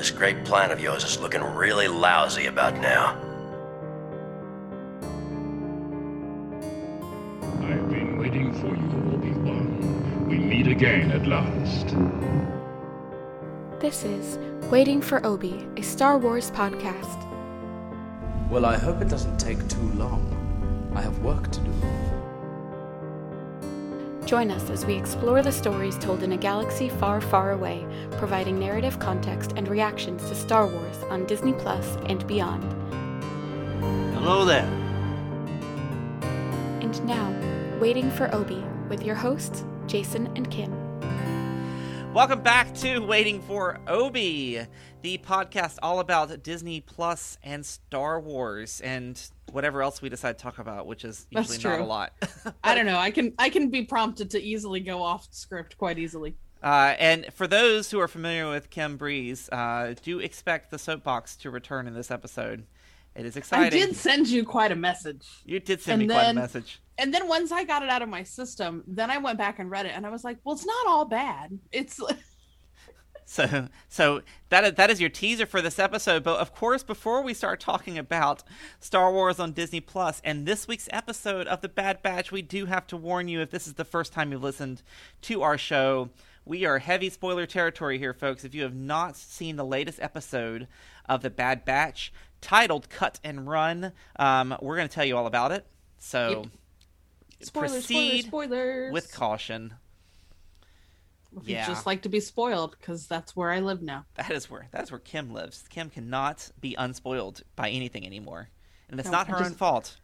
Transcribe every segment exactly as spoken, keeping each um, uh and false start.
This great plan of yours is looking really lousy about now. I've been waiting for you, Obi-Wan. We meet again at last. This is Waiting for Obi, a Star Wars podcast. Well, I hope it doesn't take too long. I have work to do. Join us as we explore the stories told in a galaxy far, far away, providing narrative context and reactions to Star Wars on Disney Plus and beyond. Hello there. And now, Waiting for Obi, with your hosts, Jason and Kim. Welcome back to Waiting for Obi, the podcast all about Disney Plus and Star Wars and whatever else we decide to talk about, which is usually not a lot. I don't know. I can I can be prompted to easily go off script quite easily. Uh, and for those who are familiar with Kim Breeze, uh, do expect the soapbox to return in this episode. It is exciting. I did send you quite a message. You did send and me then, quite a message. And then once I got it out of my system, then I went back and read it, and I was like, well, it's not all bad. It's so so that is, that is your teaser for this episode. But of course, before we start talking about Star Wars on Disney Plus and this week's episode of The Bad Batch, we do have to warn you, if this is the first time you've listened to our show, we are heavy spoiler territory here, folks. If you have not seen the latest episode of The Bad Batch, titled Cut and Run, um, we're going to tell you all about it. So yep. spoilers, proceed spoilers, spoilers. with caution. If yeah. you just like to be spoiled, because that's where I live now. That is where that's where Kim lives. Kim cannot be unspoiled by anything anymore. And it's no, not her just... own fault.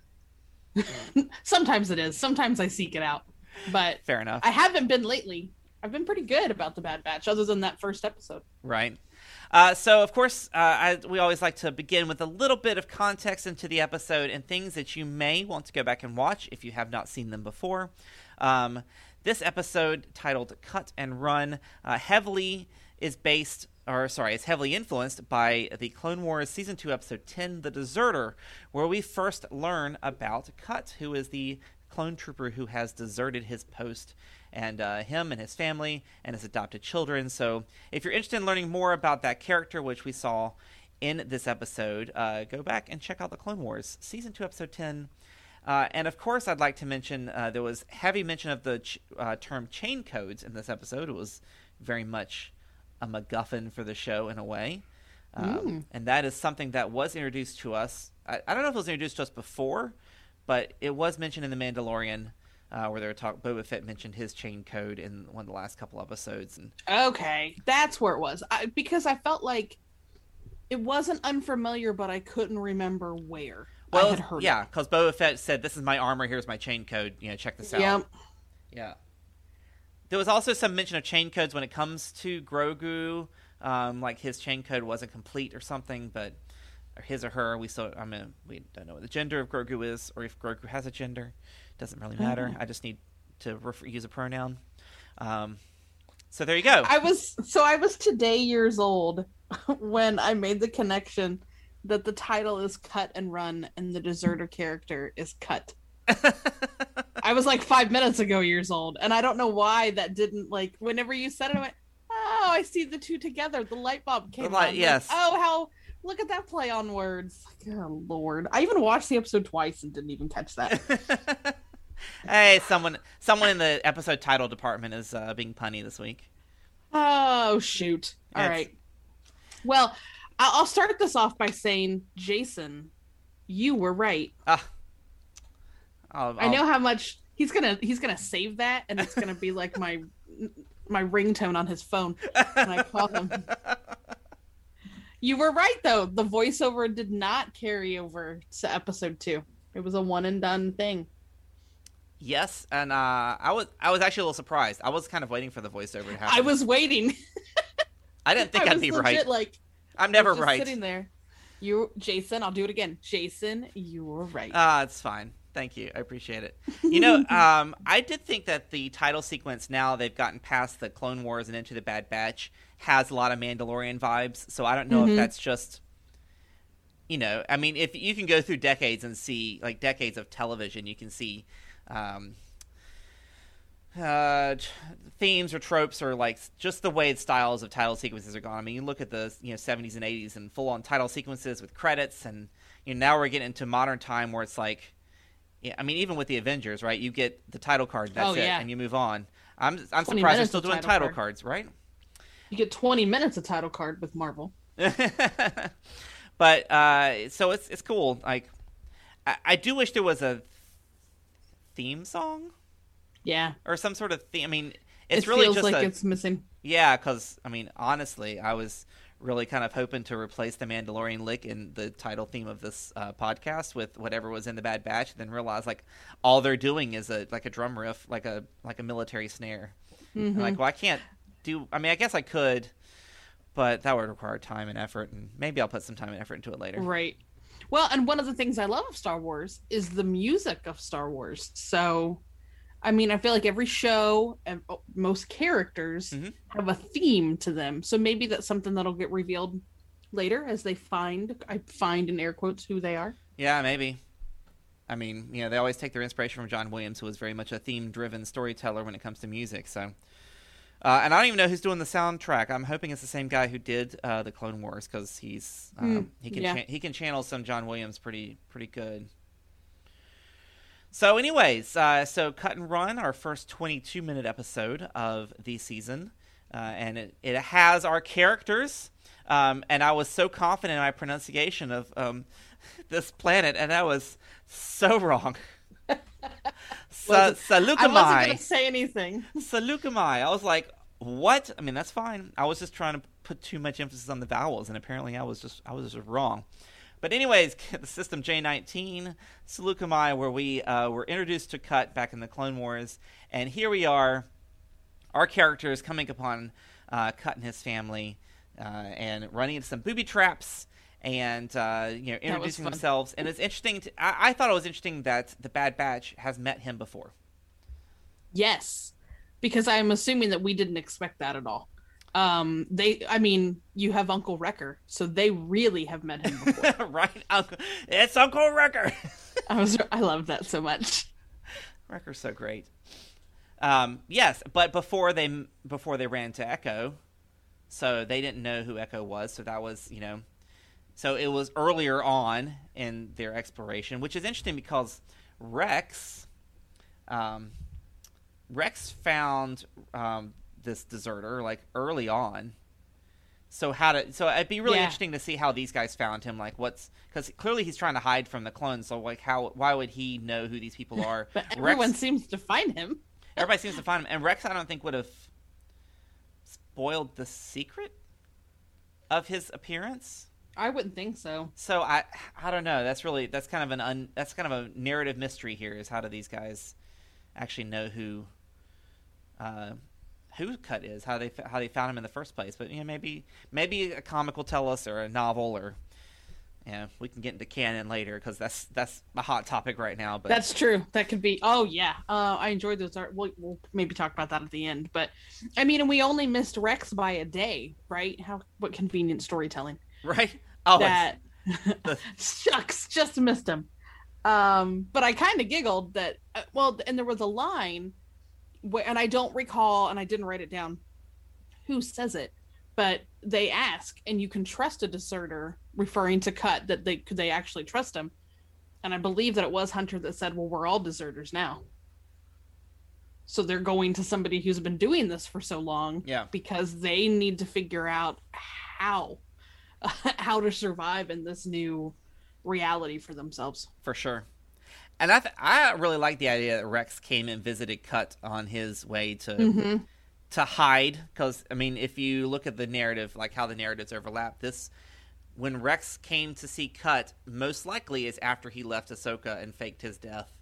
Sometimes it is. Sometimes I seek it out. But fair enough. I haven't been lately. I've been pretty good about The Bad Batch, other than that first episode. Right. Uh, so, of course, uh, I, we always like to begin with a little bit of context into the episode and things that you may want to go back and watch if you have not seen them before. Um, this episode, titled Cut and Run, uh, heavily is based... or sorry, it's heavily influenced by the Clone Wars Season two, Episode ten, The Deserter, where we first learn about Cut, who is the clone trooper who has deserted his post, and uh, him and his family and his adopted children. So if you're interested in learning more about that character, which we saw in this episode, uh, go back and check out the Clone Wars Season two, Episode ten. Uh, and of course, I'd like to mention uh, there was heavy mention of the ch- uh, term chain codes in this episode. It was very much a MacGuffin for the show in a way. Um, mm. And that is something that was introduced to us. I, I don't know if it was introduced to us before, but it was mentioned in The Mandalorian, uh, where they were talking. Boba Fett mentioned his chain code in one of the last couple episodes. And okay, that's where it was. I, because I felt like it wasn't unfamiliar, but I couldn't remember where. Well, I had heard yeah, because Boba Fett said, "This is my armor. Here's my chain code. You know, check this out." Yeah. Yeah. There was also some mention of chain codes when it comes to Grogu. Um, like his chain code wasn't complete or something, but. Or his or her, we still, I mean, we don't know what the gender of Grogu is, or if Grogu has a gender. Doesn't really matter. Mm-hmm. I just need to refer, use a pronoun. Um, so there you go. I was so I was today years old when I made the connection that the title is Cut and Run, and the deserter character is Cut. I was like five minutes ago years old, and I don't know why that didn't, like, whenever you said it, I went, oh, I see the two together. The light bulb came light, on. Yes. Like, oh, how. Look at that play on words. Oh, Lord. I even watched the episode twice and didn't even catch that. Hey, someone someone in the episode title department is uh, being punny this week. Oh, shoot. All it's... right. Well, I'll start this off by saying, Jason, you were right. Uh, I'll, I'll... I know how much he's gonna he's gonna save that, and it's gonna be like my my ringtone on his phone when I call him. You were right, though. The voiceover did not carry over to episode two. It was a one-and-done thing. Yes, and uh, I was I was actually a little surprised. I was kind of waiting for the voiceover to happen. I was waiting. I didn't think I I'd be legit, right. Like, I'm never just right. Sitting there, you, Jason. I'll do it again. Jason, you were right. Ah, uh, it's fine. Thank you. I appreciate it. You know, um, I did think that the title sequence, now they've gotten past the Clone Wars and into the Bad Batch, has a lot of Mandalorian vibes. So I don't know mm-hmm. if that's just, you know, I mean, if you can go through decades and see, like, decades of television, you can see um, uh, themes or tropes or like just the way styles of title sequences are gone. I mean, you look at the you know seventies and eighties and full on title sequences with credits, and you know now we're getting into modern time where it's like, yeah, I mean even with the Avengers, right? You get the title card, that's oh, yeah. it, and you move on. I'm I'm surprised they're still doing title, title card. cards, right? You get twenty minutes of title card with Marvel. But uh, so it's it's cool. Like I, I do wish there was a theme song. Yeah. Or some sort of theme. I mean, it's it really feels just like a, it's missing. Yeah, because I mean, honestly, I was really kind of hoping to replace the Mandalorian lick in the title theme of this uh, podcast with whatever was in the Bad Batch, and then realize like all they're doing is a like a drum riff, like a like a military snare. Mm-hmm. I'm like, well, I can't do. I mean, I guess I could. But that would require time and effort, and maybe I'll put some time and effort into it later. Right. Well, and one of the things I love of Star Wars is the music of Star Wars. So, I mean, I feel like every show and most characters mm-hmm. have a theme to them. So maybe that's something that'll get revealed later as they find, I find in air quotes, who they are. Yeah, maybe. I mean, you know, they always take their inspiration from John Williams, who was very much a theme-driven storyteller when it comes to music, so... Uh, and I don't even know who's doing the soundtrack. I'm hoping it's the same guy who did uh, the Clone Wars, because he's um, mm, he can yeah. cha- he can channel some John Williams pretty pretty good. So, anyways, uh, so Cut and Run, our first twenty-two minute episode of the season, uh, and it, it has our characters. Um, and I was so confident in my pronunciation of um, this planet, and I was so wrong. Sa- Saleucami. I wasn't going to say anything. Saleucami. I was like, what? I mean, that's fine. I was just trying to put too much emphasis on the vowels, and apparently I was just I was just wrong. But anyways, the system J nineteen, Saleucami, where we uh, were introduced to Cut back in the Clone Wars, and here we are, our characters coming upon uh, Cut and his family, uh, and running into some booby traps. And, uh, you know, introducing themselves. And it's interesting. To, I, I thought it was interesting that the Bad Batch has met him before. Yes, because I'm assuming that we didn't expect that at all. Um, they, I mean, you have Uncle Wrecker, so they really have met him before. Right? Uncle, it's Uncle Wrecker. I was, I love that so much. Wrecker's so great. Um, yes, but before they, before they ran to Echo, so they didn't know who Echo was. So that was, you know. So it was earlier on in their exploration, which is interesting because Rex, um, Rex found um, this deserter like early on. So how to? So it'd be really yeah. interesting to see how these guys found him. Like what's because clearly he's trying to hide from the clones. So like how? Why would he know who these people are? But everyone Rex, seems to find him. Everybody seems to find him, and Rex I don't think would have spoiled the secret of his appearance. I wouldn't think so. So I, I don't know. That's really that's kind of an un, that's kind of a narrative mystery here. Is how do these guys actually know who, uh, who Cut is? How they how they found him in the first place? But you know, maybe maybe a comic will tell us, or a novel, or yeah, you know, we can get into canon later because that's that's a hot topic right now. But that's true. That could be. Oh yeah. Uh, I enjoyed those art. We'll, we'll maybe talk about that at the end. But I mean, and we only missed Rex by a day, right? How what convenient storytelling. Right? Oh, that the... shucks, just missed him. Um, but I kind of giggled that. Uh, well, and there was a line, where, and I don't recall, and I didn't write it down. Who says it? But they ask, and you can trust a deserter, referring to Cut. That they could they actually trust him? And I believe that it was Hunter that said, "Well, we're all deserters now." So they're going to somebody who's been doing this for so long, yeah, because they need to figure out how. how to survive in this new reality for themselves. For sure. And I th- I really like the idea that Rex came and visited Cut on his way to mm-hmm. to hide. Because, I mean, if you look at the narrative, like how the narratives overlap, this when Rex came to see Cut, most likely is after he left Ahsoka and faked his death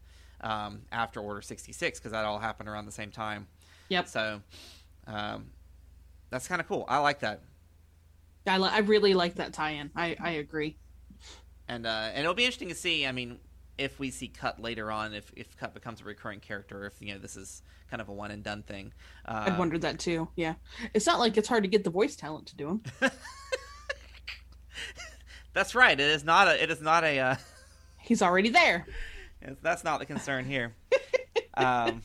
um, after Order sixty-six, because that all happened around the same time. Yep. So um, that's kind of cool. I like that. I, li- I really like that tie-in. I, I agree. And uh, and it'll be interesting to see, I mean, if we see Cut later on, if, if Cut becomes a recurring character, or if, you know, this is kind of a one-and-done thing. Uh, I'd wondered that, too, yeah. It's not like it's hard to get the voice talent to do him. That's right. It is not a... It is not a uh... He's already there. That's not the concern here. um,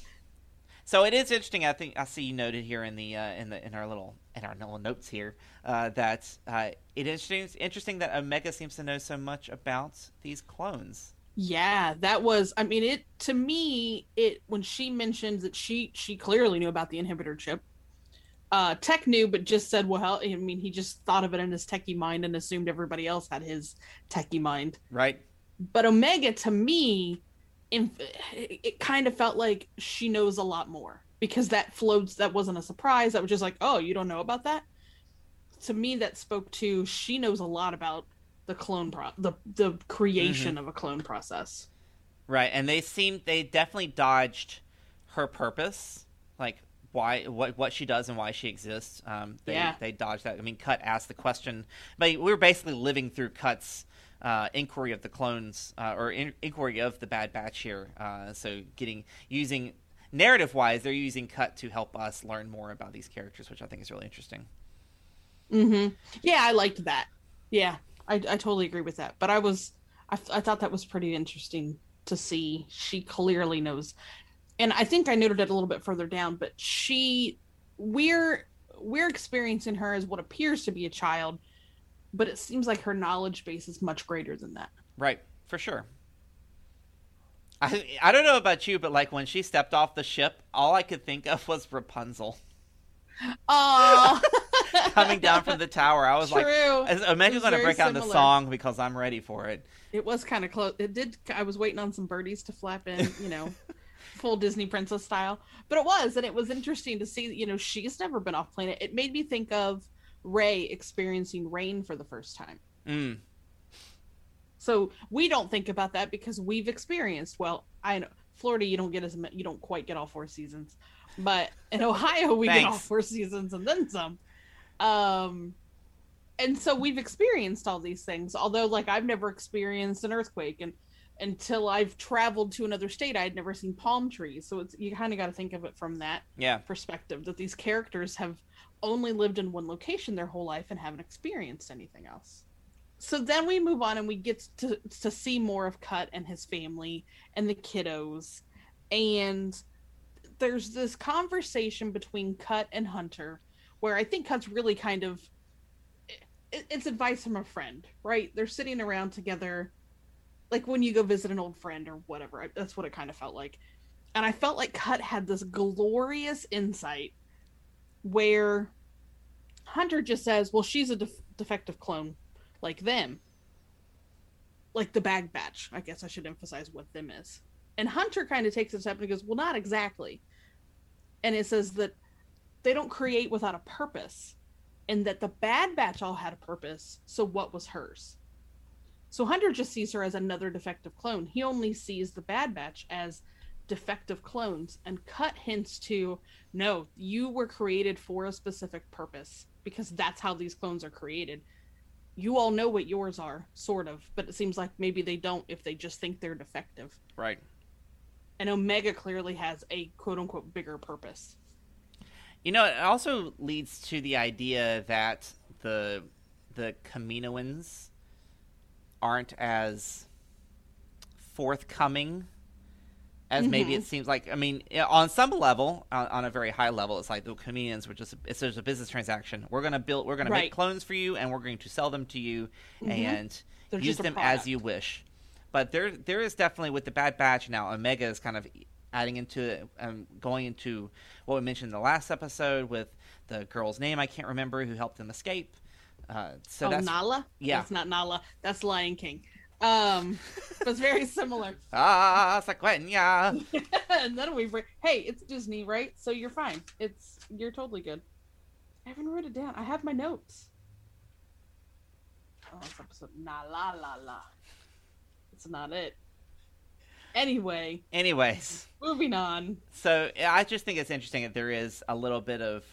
So it is interesting. I think I see you noted here in the uh, in the in our little in our little notes here uh, that uh, it is interesting that Omega seems to know so much about these clones. Yeah, that was. I mean, it to me it when she mentions that she she clearly knew about the inhibitor chip. Uh, Tech knew, but just said, "Well, I mean, he just thought of it in his techie mind and assumed everybody else had his techie mind." Right. But Omega, to me, it kind of felt like she knows a lot more because that flowed. That wasn't a surprise. That was just like, oh, you don't know about that. To me, that spoke to she knows a lot about the clone pro the the creation mm-hmm. of a clone process. Right, and they seemed they definitely dodged her purpose, like why what what she does and why she exists. Um, they yeah. they dodged that. I mean, Cut asked the question, but we were basically living through Cut's Uh, inquiry of the clones, uh, or in- inquiry of the Bad Batch here. Uh, so, getting using narrative-wise, they're using Cut to help us learn more about these characters, which I think is really interesting. Mm-hmm. Yeah, I liked that. Yeah, I, I totally agree with that. But I was, I, I thought that was pretty interesting to see. She clearly knows, and I think I noted it a little bit further down. But she, we're we're experiencing her as what appears to be a child. But it seems like her knowledge base is much greater than that. Right, for sure. I I don't know about you, but like when she stepped off the ship, all I could think of was Rapunzel. Oh, coming down from the tower. I was True. like, Omega's going to break out into song because I'm ready for it. It was kind of close. It did. I was waiting on some birdies to flap in, you know, full Disney princess style. But it was, and it was interesting to see. You know, she's never been off planet. It made me think of Rey experiencing rain for the first time. Mm. So we don't think about that because we've experienced. Well, I know Florida, you don't get as you don't quite get all four seasons, but in Ohio we Thanks. get all four seasons and then some. Um, and so we've experienced all these things. Although, like I've never experienced an earthquake, and until I've traveled to another state, I had never seen palm trees. So it's you kind of got to think of it from that yeah. perspective that these characters have only lived in one location their whole life and haven't experienced anything else. So then we move on and we get to to see more of Cut and his family and the kiddos. And there's this conversation between Cut and Hunter where I think Cut's really kind of, it, it's advice from a friend, right? They're sitting around together, like when you go visit an old friend or whatever. That's what it kind of felt like. And I felt like Cut had this glorious insight where Hunter just says, well, she's a def- defective clone like them, like the Bad Batch. I guess I should emphasize what them is. And Hunter kind of takes a step and goes, well, not exactly. And it says that they don't create without a purpose and that the Bad Batch all had a purpose. So what was hers? So Hunter just sees her as another defective clone. He only sees the Bad Batch as defective clones, and Cut hints to, no, you were created for a specific purpose because that's how these clones are created. You all know what yours are, sort of, but it seems like maybe they don't if they just think they're defective. Right. And Omega clearly has a quote-unquote bigger purpose. You know, it also leads to the idea that the the Kaminoans aren't as forthcoming as maybe mm-hmm. it seems like. I mean, on some level, on, on a very high level, it's like the Kaminoans were just, it's, there's a business transaction. We're going to build, we're going right. to make clones for you, and we're going to sell them to you, mm-hmm. and they're use them as you wish. But there, there is definitely, with the Bad Batch now, Omega is kind of adding into, um, going into what we mentioned in the last episode with the girl's name, I can't remember, who helped them escape. Uh, so oh, that's, Nala? Yeah. That's not Nala. That's Lion King. Um, was very similar. Ah, Sequoia. And then we, hey, it's Disney, right? So you're fine. It's you're totally good. I haven't wrote it down. I have my notes. Oh, this episode, na la la la. It's not it. Anyway. Anyways. Moving on. So I just think it's interesting that there is a little bit of,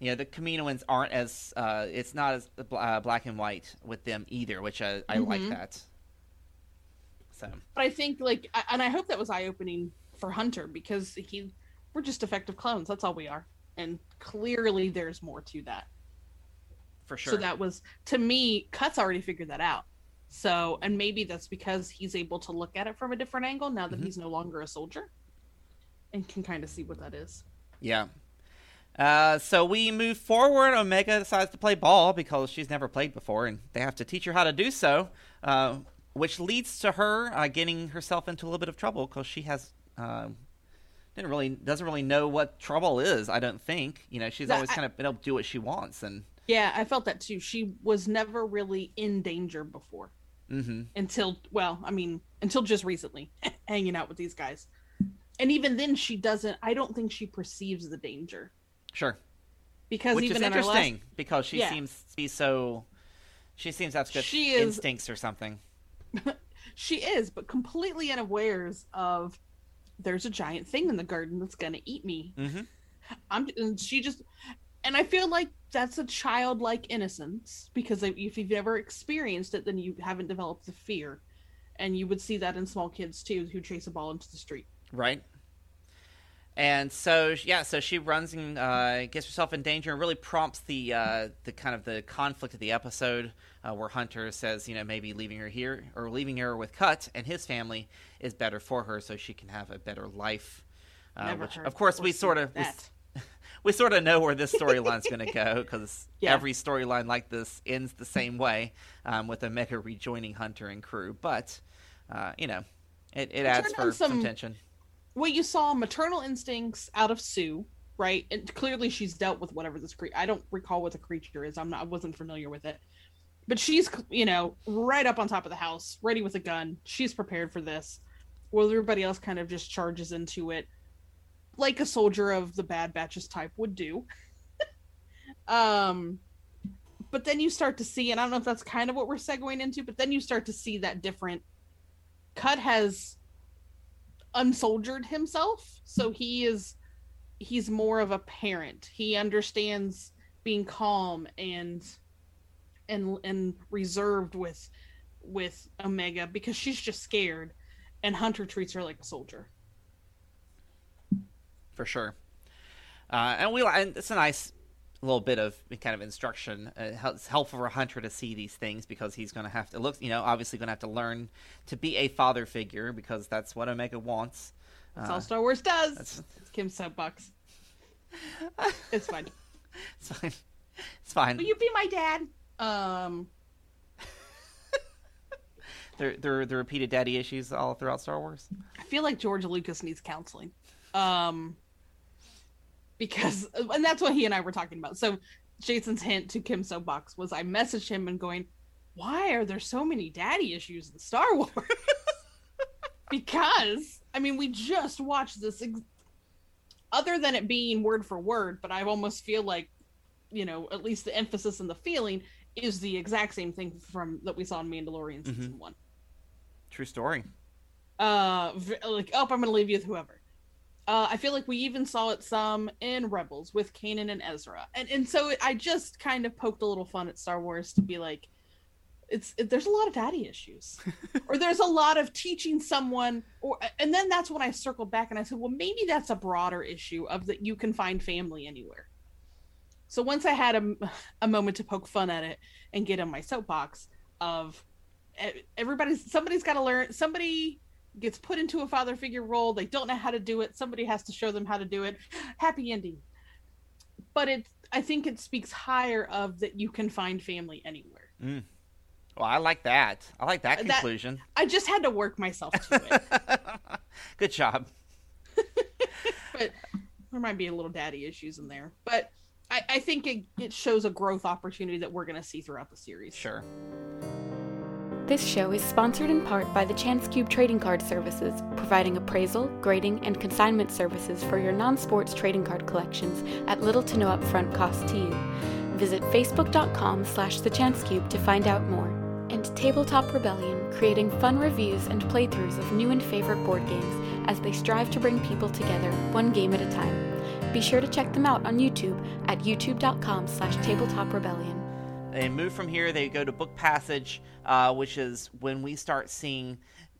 you know, the Kaminoans aren't as, uh, it's not as uh, black and white with them either, which I, I mm-hmm. like that. So, but I think, like, and I hope that was eye-opening for Hunter, because he, we're just defective clones. That's all we are. And clearly there's more to that. For sure. So that was, to me, Cut's already figured that out. So, and maybe that's because he's able to look at it from a different angle now that mm-hmm. he's no longer a soldier. and can kind of see what that is. Yeah. Uh, so we move forward. Omega decides to play ball because she's never played before, and they have to teach her how to do so, uh, which leads to her uh, getting herself into a little bit of trouble because she has uh, didn't really doesn't really know what trouble is. I don't think you know she's that, always kind of been able to do what she wants, and yeah, I felt that too. She was never really in danger before mm-hmm. until well, I mean, until just recently, hanging out with these guys, and even then, she doesn't. I don't think she perceives the danger. Sure. Because Which even is in interesting last... because she yeah. seems to be so she seems to have good she is... instincts or something. She is, but completely unawares of there's a giant thing in the garden that's gonna eat me. Mm-hmm. I'm and she just and I feel like that's a childlike innocence because if you've never experienced it, then you haven't developed the fear, and you would see that in small kids too who chase a ball into the street. Right. And so, yeah, so she runs and uh, gets herself in danger and really prompts the uh, the kind of the conflict of the episode uh, where Hunter says, you know, maybe leaving her here or leaving her with Cut and his family is better for her so she can have a better life. Uh, which, of course, we sort of we, we sort of know where this storyline's going to go because yeah. every storyline like this ends the same way um, with Omega rejoining Hunter and crew. But, uh, you know, it, it adds for some... some tension. Well, you saw maternal instincts out of Sue, right? And clearly she's dealt with whatever this creature... I don't recall what the creature is. I'm not, I wasn't familiar with it. But she's, you know, right up on top of the house, ready with a gun. She's prepared for this. Well, everybody else kind of just charges into it like a soldier of the Bad Batch's type would do. um, But then you start to see, and I don't know if that's kind of what we're segueing into, but then you start to see that different... Cut has... unsoldiered himself, so he is he's more of a parent. He understands being calm and and and reserved with with Omega because she's just scared, and Hunter treats her like a soldier for sure. Uh and we and it's a nice little bit of kind of instruction. Uh, it's helpful for Hunter to see these things because he's going to have to look, you know, obviously going to have to learn to be a father figure because that's what Omega wants. That's uh, all Star Wars does. That's... It's Kim's soapbox. It's fine. It's fine. It's fine. Will you be my dad? Um. there, there, the repeated daddy issues all throughout Star Wars. I feel like George Lucas needs counseling. Um. Because, and that's what he and I were talking about. So Jason's hint to Kim Soapbox was I messaged him and going, why are there so many daddy issues in Star Wars? Because, I mean, we just watched this, ex- other than it being word for word, but I almost feel like, you know, at least the emphasis and the feeling is the exact same thing from that we saw in Mandalorian mm-hmm. season one. True story. Uh, like, oh, I'm going to leave you with whoever. Uh, I feel like we even saw it some in Rebels with Kanan and Ezra. And and so I just kind of poked a little fun at Star Wars to be like, it's it, there's a lot of daddy issues. Or there's a lot of teaching someone. Or And then that's when I circled back and I said, well, maybe that's a broader issue of that you can find family anywhere. So once I had a, a moment to poke fun at it and get in my soapbox of everybody's, somebody's got to learn, somebody... gets put into a father figure role. They don't know how to do it. Somebody has to show them how to do it. Happy ending. But it, I think it speaks higher of that you can find family anywhere. Mm. Well, I like that. I like that conclusion. That, I just had to work myself to it. Good job. But there might be a little daddy issues in there. But I, I think it, it shows a growth opportunity that we're going to see throughout the series. Sure. This show is sponsored in part by the Chance Cube Trading Card Services, providing appraisal, grading, and consignment services for your non-sports trading card collections at little to no upfront cost to you. Visit facebook.com slash thechancecube to find out more. And Tabletop Rebellion, creating fun reviews and playthroughs of new and favorite board games as they strive to bring people together, one game at a time. Be sure to check them out on YouTube at youtube.com slash tabletoprebellion. They move from here, they go to Book Passage, uh, which is when we start seeing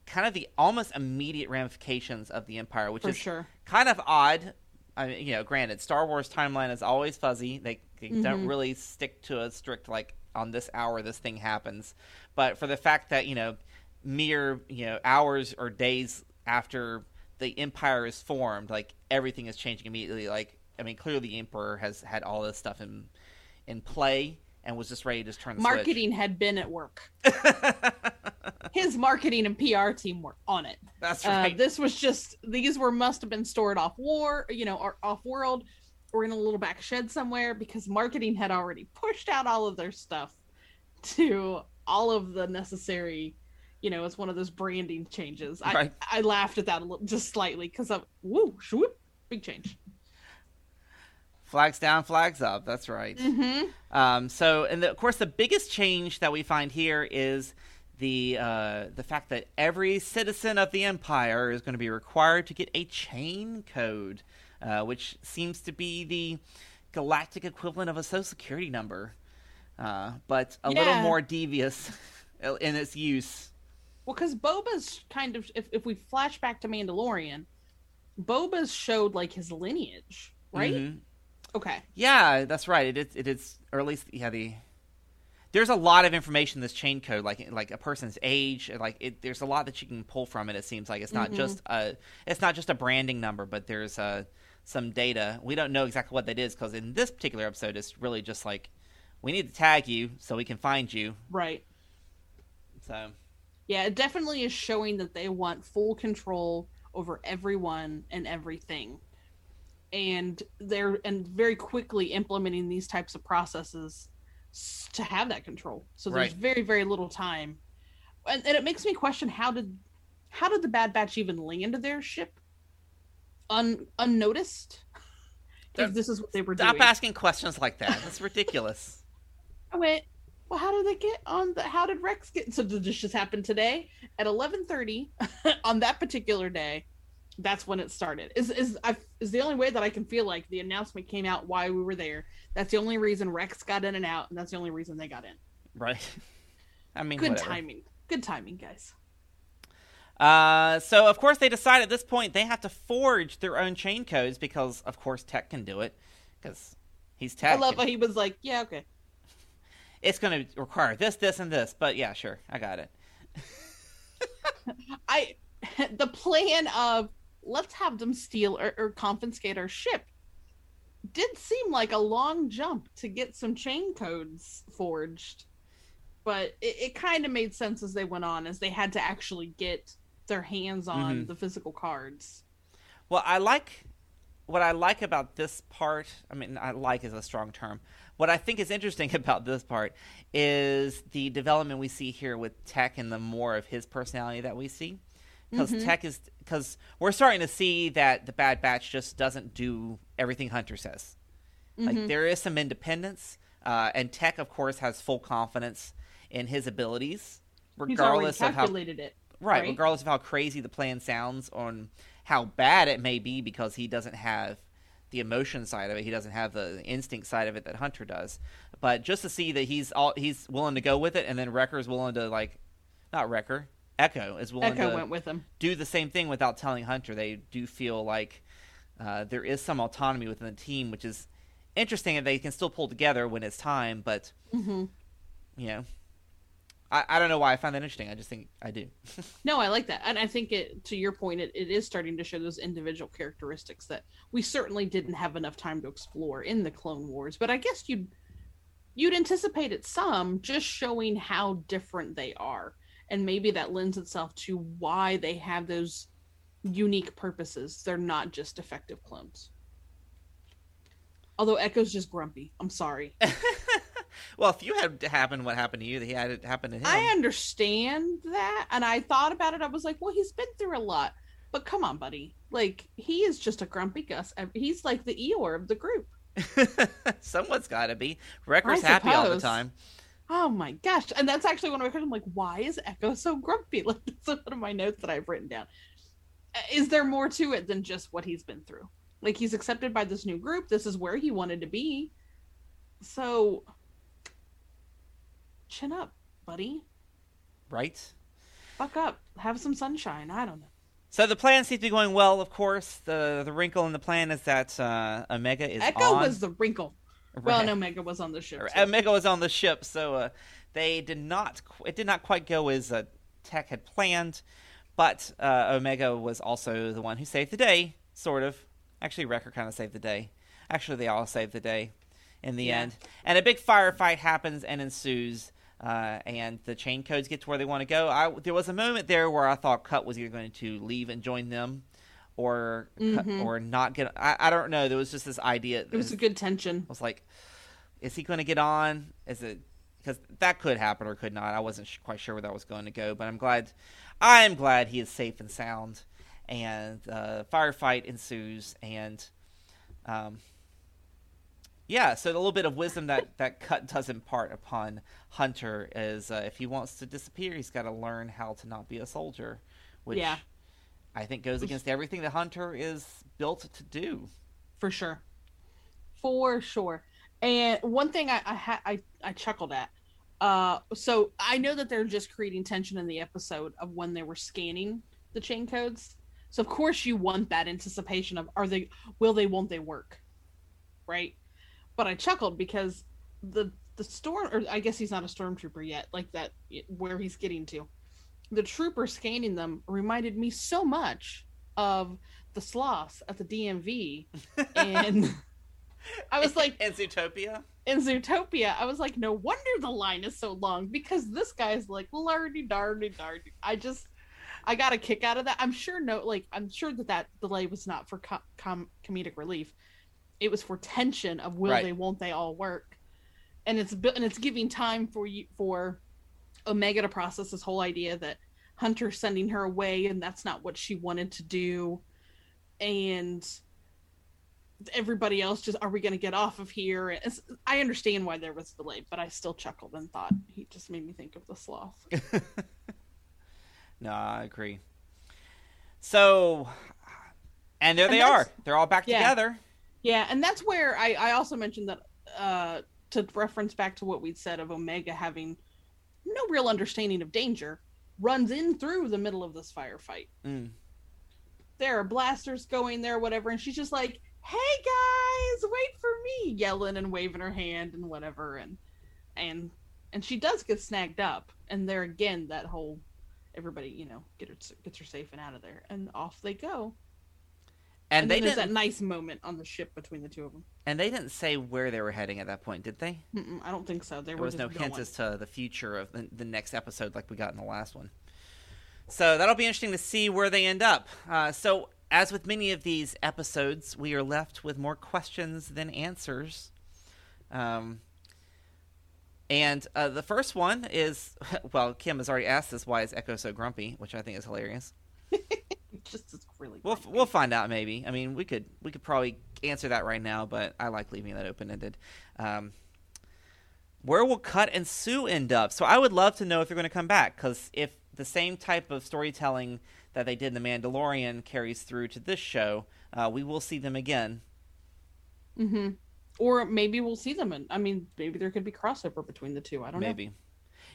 kind of the almost immediate ramifications of the Empire, which For is sure. kind of odd. I mean, you know, granted, Star Wars timeline is always fuzzy. They, they mm-hmm. don't really stick to a strict, like, on this hour this thing happens. But for the fact that, you know, mere, you know, hours or days after the Empire is formed, like, everything is changing immediately. Like, I mean, clearly the Emperor has had all this stuff in in play and was just ready to just turn the marketing switch. Marketing had been at work. His marketing and P R team were on it. That's right. Uh, this was just, these were must have been stored off war, you know, or off world or in a little back shed somewhere, because marketing had already pushed out all of their stuff to all of the necessary, you know, it's one of those branding changes. Right. I, I laughed at that a little, just slightly, because I'm, woo, swoop, big change. Flags down, flags up. That's right. Mm-hmm. Um, so, and the, of course, the biggest change that we find here is the uh, the fact that every citizen of the Empire is going to be required to get a chain code, uh, which seems to be the galactic equivalent of a social security number, uh, but a yeah. little more devious in its use. Well, because Boba's kind of, if, if we flash back to Mandalorian, Boba's showed like his lineage, right? Mm-hmm. Okay. Yeah, that's right. It is, it is, or at least, yeah, the, there's a lot of information in this chain code, like like a person's age, like it, there's a lot that you can pull from it. It seems like it's not mm-hmm. just a, it's not just a branding number, but there's uh, some data. We don't know exactly what that is, because in this particular episode, it's really just like, we need to tag you so we can find you. Right. So. Yeah, it definitely is showing that they want full control over everyone and everything. And they're and very quickly implementing these types of processes to have that control. So there's right. very, very little time, and, and it makes me question how did how did the Bad Batch even land their ship un, unnoticed? If this is what they were stop doing. Stop asking questions like that. That's ridiculous. I went, well, how did they get on the? How did Rex get? So did this just happen today at eleven thirty on that particular day? That's when it started. Is is I is the only way that I can feel like the announcement came out why we were there. That's the only reason Rex got in and out, and that's the only reason they got in. Right. I mean, good whatever. timing. Good timing, guys. Uh, so of course they decide at this point they have to forge their own chain codes because, of course, Tech can do it because he's Tech. I love how he was like, "Yeah, okay." It's going to require this, this, and this, but yeah, sure, I got it. I the plan of. Let's have them steal or, or confiscate our ship. Did seem like a long jump to get some chain codes forged, but it, it kind of made sense as they went on, as they had to actually get their hands on mm-hmm. the physical cards. Well, I like what I like about this part. I mean, I like is a strong term. What I think is interesting about this part is the development we see here with Tech and the more of his personality that we see. Because mm-hmm. Tech is because we're starting to see that the Bad Batch just doesn't do everything Hunter says. Mm-hmm. Like there is some independence, uh, and Tech, of course, has full confidence in his abilities, regardless He's of how calculated it, right, right? Regardless of how crazy the plan sounds, on how bad it may be, because he doesn't have the emotion side of it. He doesn't have the instinct side of it that Hunter does. But just to see that he's all he's willing to go with it, and then Wrecker's willing to like, not Wrecker. Echo is willing Echo to went with him. Do the same thing without telling Hunter. They do feel like uh, there is some autonomy within the team, which is interesting, and they can still pull together when it's time. But, mm-hmm. you know, I, I don't know why I find that interesting. I just think I do. No, I like that. And I think, it, to your point, it, it is starting to show those individual characteristics that we certainly didn't have enough time to explore in the Clone Wars. But I guess you'd, you'd anticipate it some, just showing how different they are. And maybe that lends itself to why they have those unique purposes. They're not just effective clones. Although Echo's just grumpy. I'm sorry. Well, if you had happened what happened to you, he had it happen to him. I understand that. And I thought about it. I was like, well, he's been through a lot. But come on, buddy. Like, he is just a grumpy Gus. He's like the Eeyore of the group. Someone's got to be. Wrecker's happy all the time. Oh my gosh. And that's actually one of my questions. I'm like, why is Echo so grumpy? Like, that's one of my notes that I've written down. Is there more to it than just what he's been through? Like, he's accepted by this new group. This is where he wanted to be. So, chin up, buddy. Right? Fuck up. Have some sunshine. I don't know. So the plan seems to be going well, of course. The the wrinkle in the plan is that uh, Omega is Echo on. Echo was the wrinkle. Well, no, Omega was on the ship. So. Omega was on the ship, so uh, they did not. Qu- it did not quite go as uh, Tech had planned, but uh, Omega was also the one who saved the day, sort of. Actually, Wrecker kind of saved the day. Actually, they all saved the day in the yeah. end. And a big firefight happens and ensues, uh, and the chain codes get to where they want to go. I, there was a moment there where I thought Cut was either going to leave and join them or mm-hmm. or not get – I don't know. There was just this idea. It was, was a good tension. I was like, is he going to get on? Is it – because that could happen or could not. I wasn't sh- quite sure where that was going to go, but I'm glad I am glad he is safe and sound. And uh, firefight ensues, and um, yeah, so a little bit of wisdom that, that Cut does impart upon Hunter is uh, if he wants to disappear, he's got to learn how to not be a soldier, which yeah. I think goes against everything that Hunter is built to do. For sure. For sure. And one thing I I, ha- I, I chuckled at, uh, so I know that they're just creating tension in the episode of when they were scanning the chain codes. So of course you want that anticipation of, are they, will they, won't they work? Right? But I chuckled because the, the storm, or I guess he's not a stormtrooper yet, like that, where he's getting to. The trooper scanning them reminded me so much of the sloths at the D M V. And I was like, in Zootopia? In Zootopia, I was like, no wonder the line is so long, because this guy's like, lardy, dardy, dardy. I just, I got a kick out of that. I'm sure no, like, I'm sure that that delay was not for com- com- comedic relief. It was for tension of will right. they, won't they all work, and it's and it's giving time for you for Omega to process this whole idea that Hunter's sending her away and that's not what she wanted to do, and everybody else just, are we going to get off of here? It's, I understand why there was delay, but I still chuckled and thought he just made me think of the sloth. No, I agree. So, and there and they are. They're all back yeah. together. Yeah, and that's where I, I also mentioned that, uh, to reference back to what we'd said of Omega having no real understanding of danger, runs in through the middle of this firefight. Mm. There are blasters going there, whatever, and she's just like, hey guys, wait for me, yelling and waving her hand and whatever, and and and she does get snagged up, and there again, that whole... everybody, you know, get her, gets her safe and out of there, and off they go. And, and they did that nice moment on the ship between the two of them. And they didn't say where they were heading at that point, did they? Mm-mm, I don't think so. There, there was no hint as to the future of the, the next episode, like we got in the last one. So that'll be interesting to see where they end up. Uh, so, as with many of these episodes, we are left with more questions than answers. Um. And uh, the first one is, well, Kim has already asked us, why is Echo so grumpy, which I think is hilarious. Just is really grumpy. We'll we'll find out maybe. I mean, we could we could probably answer that right now, but I like leaving that open ended. Um, where will Cut and Sue end up? So I would love to know if they're going to come back, because if the same type of storytelling that they did in The Mandalorian carries through to this show, uh, we will see them again. Mm-hmm. Or maybe we'll see them in, I mean, maybe there could be crossover between the two. I don't maybe. know. Maybe.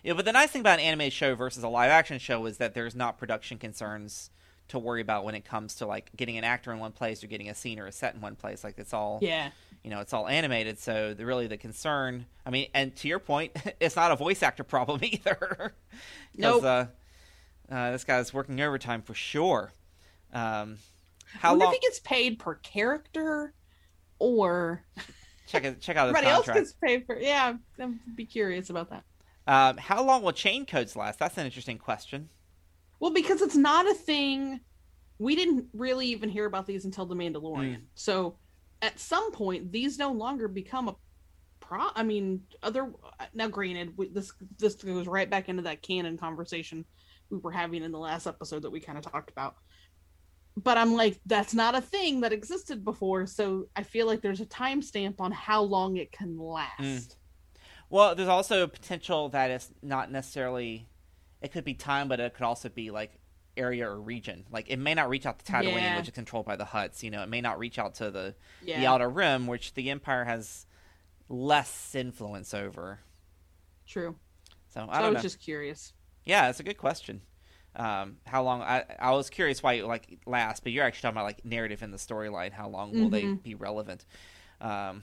Yeah, but the nice thing about an anime show versus a live-action show is that there's not production concerns to worry about when it comes to, like, getting an actor in one place or getting a scene or a set in one place. Like, it's all, yeah. you know, it's all animated. So, the, really, the concern, I mean, and to your point, it's not a voice actor problem either. Nope. Uh, uh, this guy's working overtime for sure. Um, how I wonder long... if he gets paid per character or... Check it, check out the contract. Everybody else gets paid for, yeah, I'd be curious about that. Um, how long will chain codes last? That's an interesting question. Well, because it's not a thing. We didn't really even hear about these until The Mandalorian. Mm. So at some point, these no longer become a pro. I mean, other. Now, granted, we, this this goes right back into that canon conversation we were having in the last episode that we kind of talked about. But I'm like, that's not a thing that existed before, so I feel like there's a timestamp on how long it can last. Mm. Well, there's also a potential that it's not necessarily... It could be time, but it could also be, like, area or region. Like, it may not reach out to Tatooine, yeah. which is controlled by the Hutts. You know, it may not reach out to the, yeah. the Outer Rim, which the Empire has less influence over. True. So, I so don't know. I was know. just curious. Yeah, that's a good question. Um, how long? I, I was curious why it like lasts, but you're actually talking about like narrative in the storyline. How long will mm-hmm. they be relevant? Um,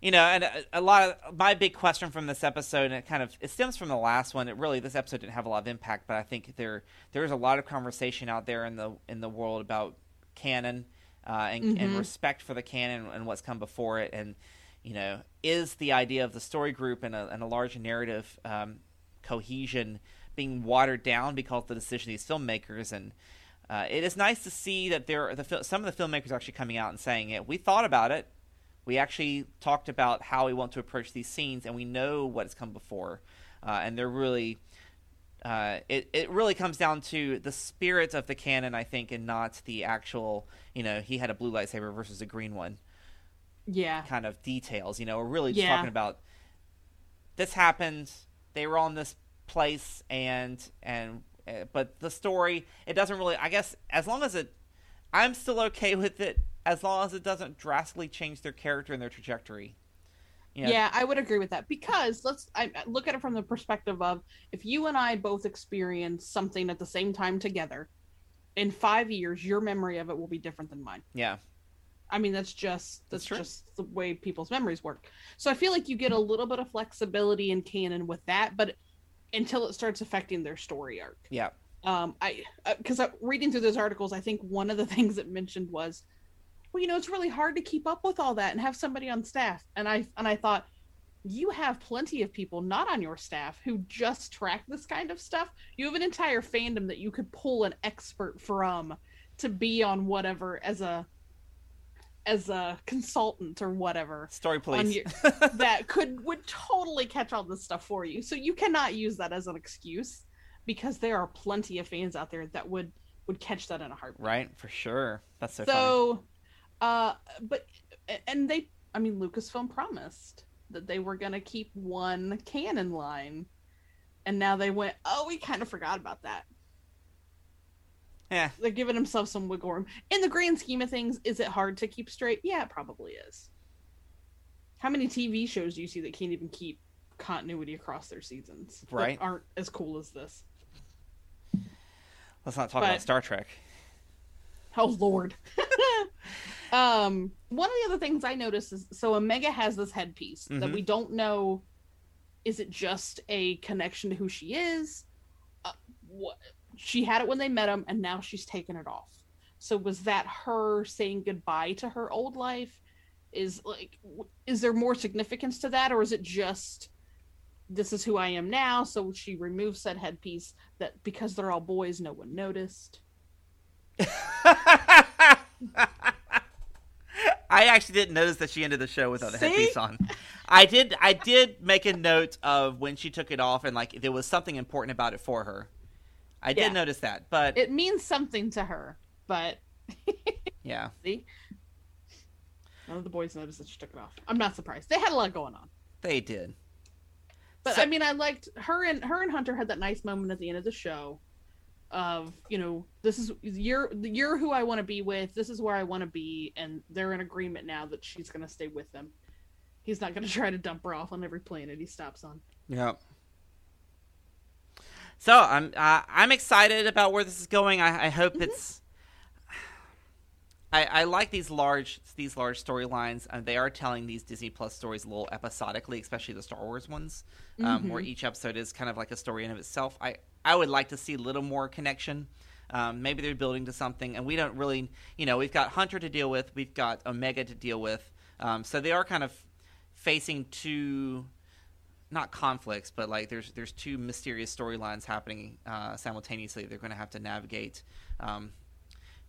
you know, and a, a lot of my big question from this episode, and it kind of it stems from the last one. It really this episode didn't have a lot of impact, but I think there there's a lot of conversation out there in the in the world about canon uh, and, mm-hmm. and respect for the canon and what's come before it. And, you know, is the idea of the story group and a, and a larger narrative um, cohesion being watered down because of the decision of these filmmakers? And uh, it is nice to see that there the some of the filmmakers are actually coming out and saying, it. We thought about it. We actually talked about how we want to approach these scenes, and we know what has come before. Uh, and they're really uh, – it, it really comes down to the spirit of the canon, I think, and not the actual, you know, he had a blue lightsaber versus a green one. Yeah. Kind of details, you know. We're really just yeah. talking about this happened, they were on this place, and and uh, but the story, it doesn't really – I guess as long as it – I'm still okay with it. As long as it doesn't drastically change their character and their trajectory. You know, yeah, I would agree with that. Because let's I, look at it from the perspective of if you and I both experience something at the same time together, in five years, your memory of it will be different than mine. Yeah. I mean, that's just that's, that's just the way people's memories work. So I feel like you get a little bit of flexibility in canon with that, but until it starts affecting their story arc. Yeah. Um, I because uh, reading through those articles, I think one of the things it mentioned was, well, you know, it's really hard to keep up with all that and have somebody on staff. And I and I thought, you have plenty of people not on your staff who just track this kind of stuff. You have an entire fandom that you could pull an expert from to be on whatever as a as a consultant or whatever. Story police. Your, that could would totally catch all this stuff for you. So you cannot use that as an excuse, because there are plenty of fans out there that would would catch that in a heartbeat. Right, for sure. That's so, so funny. Uh, but, and they, I mean, Lucasfilm promised that they were going to keep one canon line, and now they went, oh, we kind of forgot about that. Yeah. They're giving themselves some wiggle room. In the grand scheme of things, is it hard to keep straight? Yeah, it probably is. How many T V shows do you see that can't even keep continuity across their seasons? Right. That aren't as cool as this. Let's not talk but, about Star Trek. Oh, Lord. Um, one of the other things I noticed is, so Omega has this headpiece mm-hmm. that we don't know, is it just a connection to who she is? Uh, what, she had it when they met him, and now she's taken it off. So was that her saying goodbye to her old life? Is like, is there more significance to that, or is it just, this is who I am now, so she removes that headpiece that, because they're all boys, no one noticed? I actually didn't notice that she ended the show without the See? headpiece on. I did I did make a note of when she took it off, and like there was something important about it for her. I yeah. did notice that, but it means something to her, but yeah. See? None of the boys noticed that she took it off. I'm not surprised. They had a lot going on. They did. But so... I mean, I liked her and her and Hunter had that nice moment at the end of the show of, you know, this is you're you're who I want to be with, this is where I want to be, and they're in agreement now that she's going to stay with them. He's not going to try to dump her off on every planet he stops on. Yeah. So I'm uh, I'm excited about where this is going. I, I hope mm-hmm. it's I, I like these large these large storylines, and they are telling these Disney Plus stories a little episodically, especially the Star Wars ones, mm-hmm. um, where each episode is kind of like a story in of itself. I I would like to see a little more connection. Um, maybe they're building to something, and we don't really, you know, we've got Hunter to deal with, we've got Omega to deal with. Um, so they are kind of facing two, not conflicts, but like there's there's two mysterious storylines happening uh, simultaneously. They're going to have to navigate um,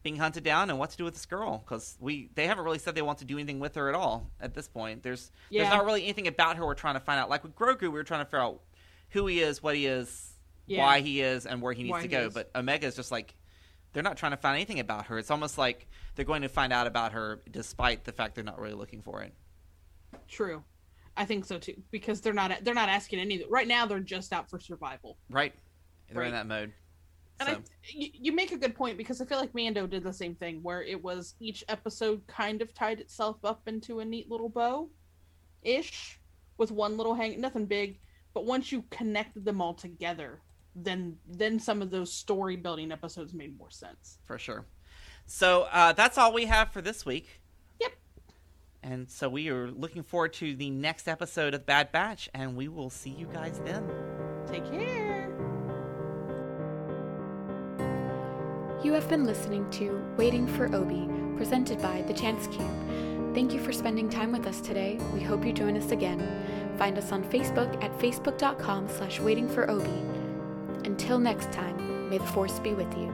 being hunted down and what to do with this girl, because we they haven't really said they want to do anything with her at all at this point. There's yeah. there's not really anything about her we're trying to find out. Like with Grogu, we were trying to figure out who he is, what he is. Yeah. Why he is and where he needs why to go. But Omega is just like, they're not trying to find anything about her. It's almost like they're going to find out about her despite the fact they're not really looking for it. True. I think so too, because they're not they're not asking anything. Right now they're just out for survival. Right. They're right. in that mode. And so. I, you make a good point, because I feel like Mando did the same thing, where it was each episode kind of tied itself up into a neat little bow-ish with one little hang, nothing big. But once you connected them all together, then then some of those story building episodes made more sense, for sure. So uh that's all we have for this week. Yep. And so we are looking forward to the next episode of Bad Batch, and we will see you guys then. Take care. You have been listening to Waiting for Obi, presented by The Chance Cube. Thank you for spending time with us today. We hope you join us again. Find us on Facebook at facebook.com slash waiting for Obi. Until next time, may the Force be with you.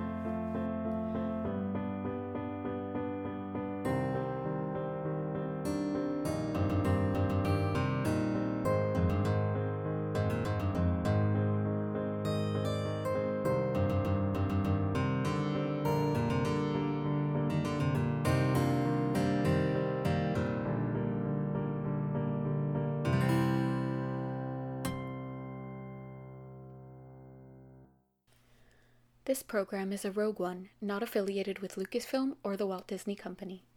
This program is a Rogue One, not affiliated with Lucasfilm or the Walt Disney Company.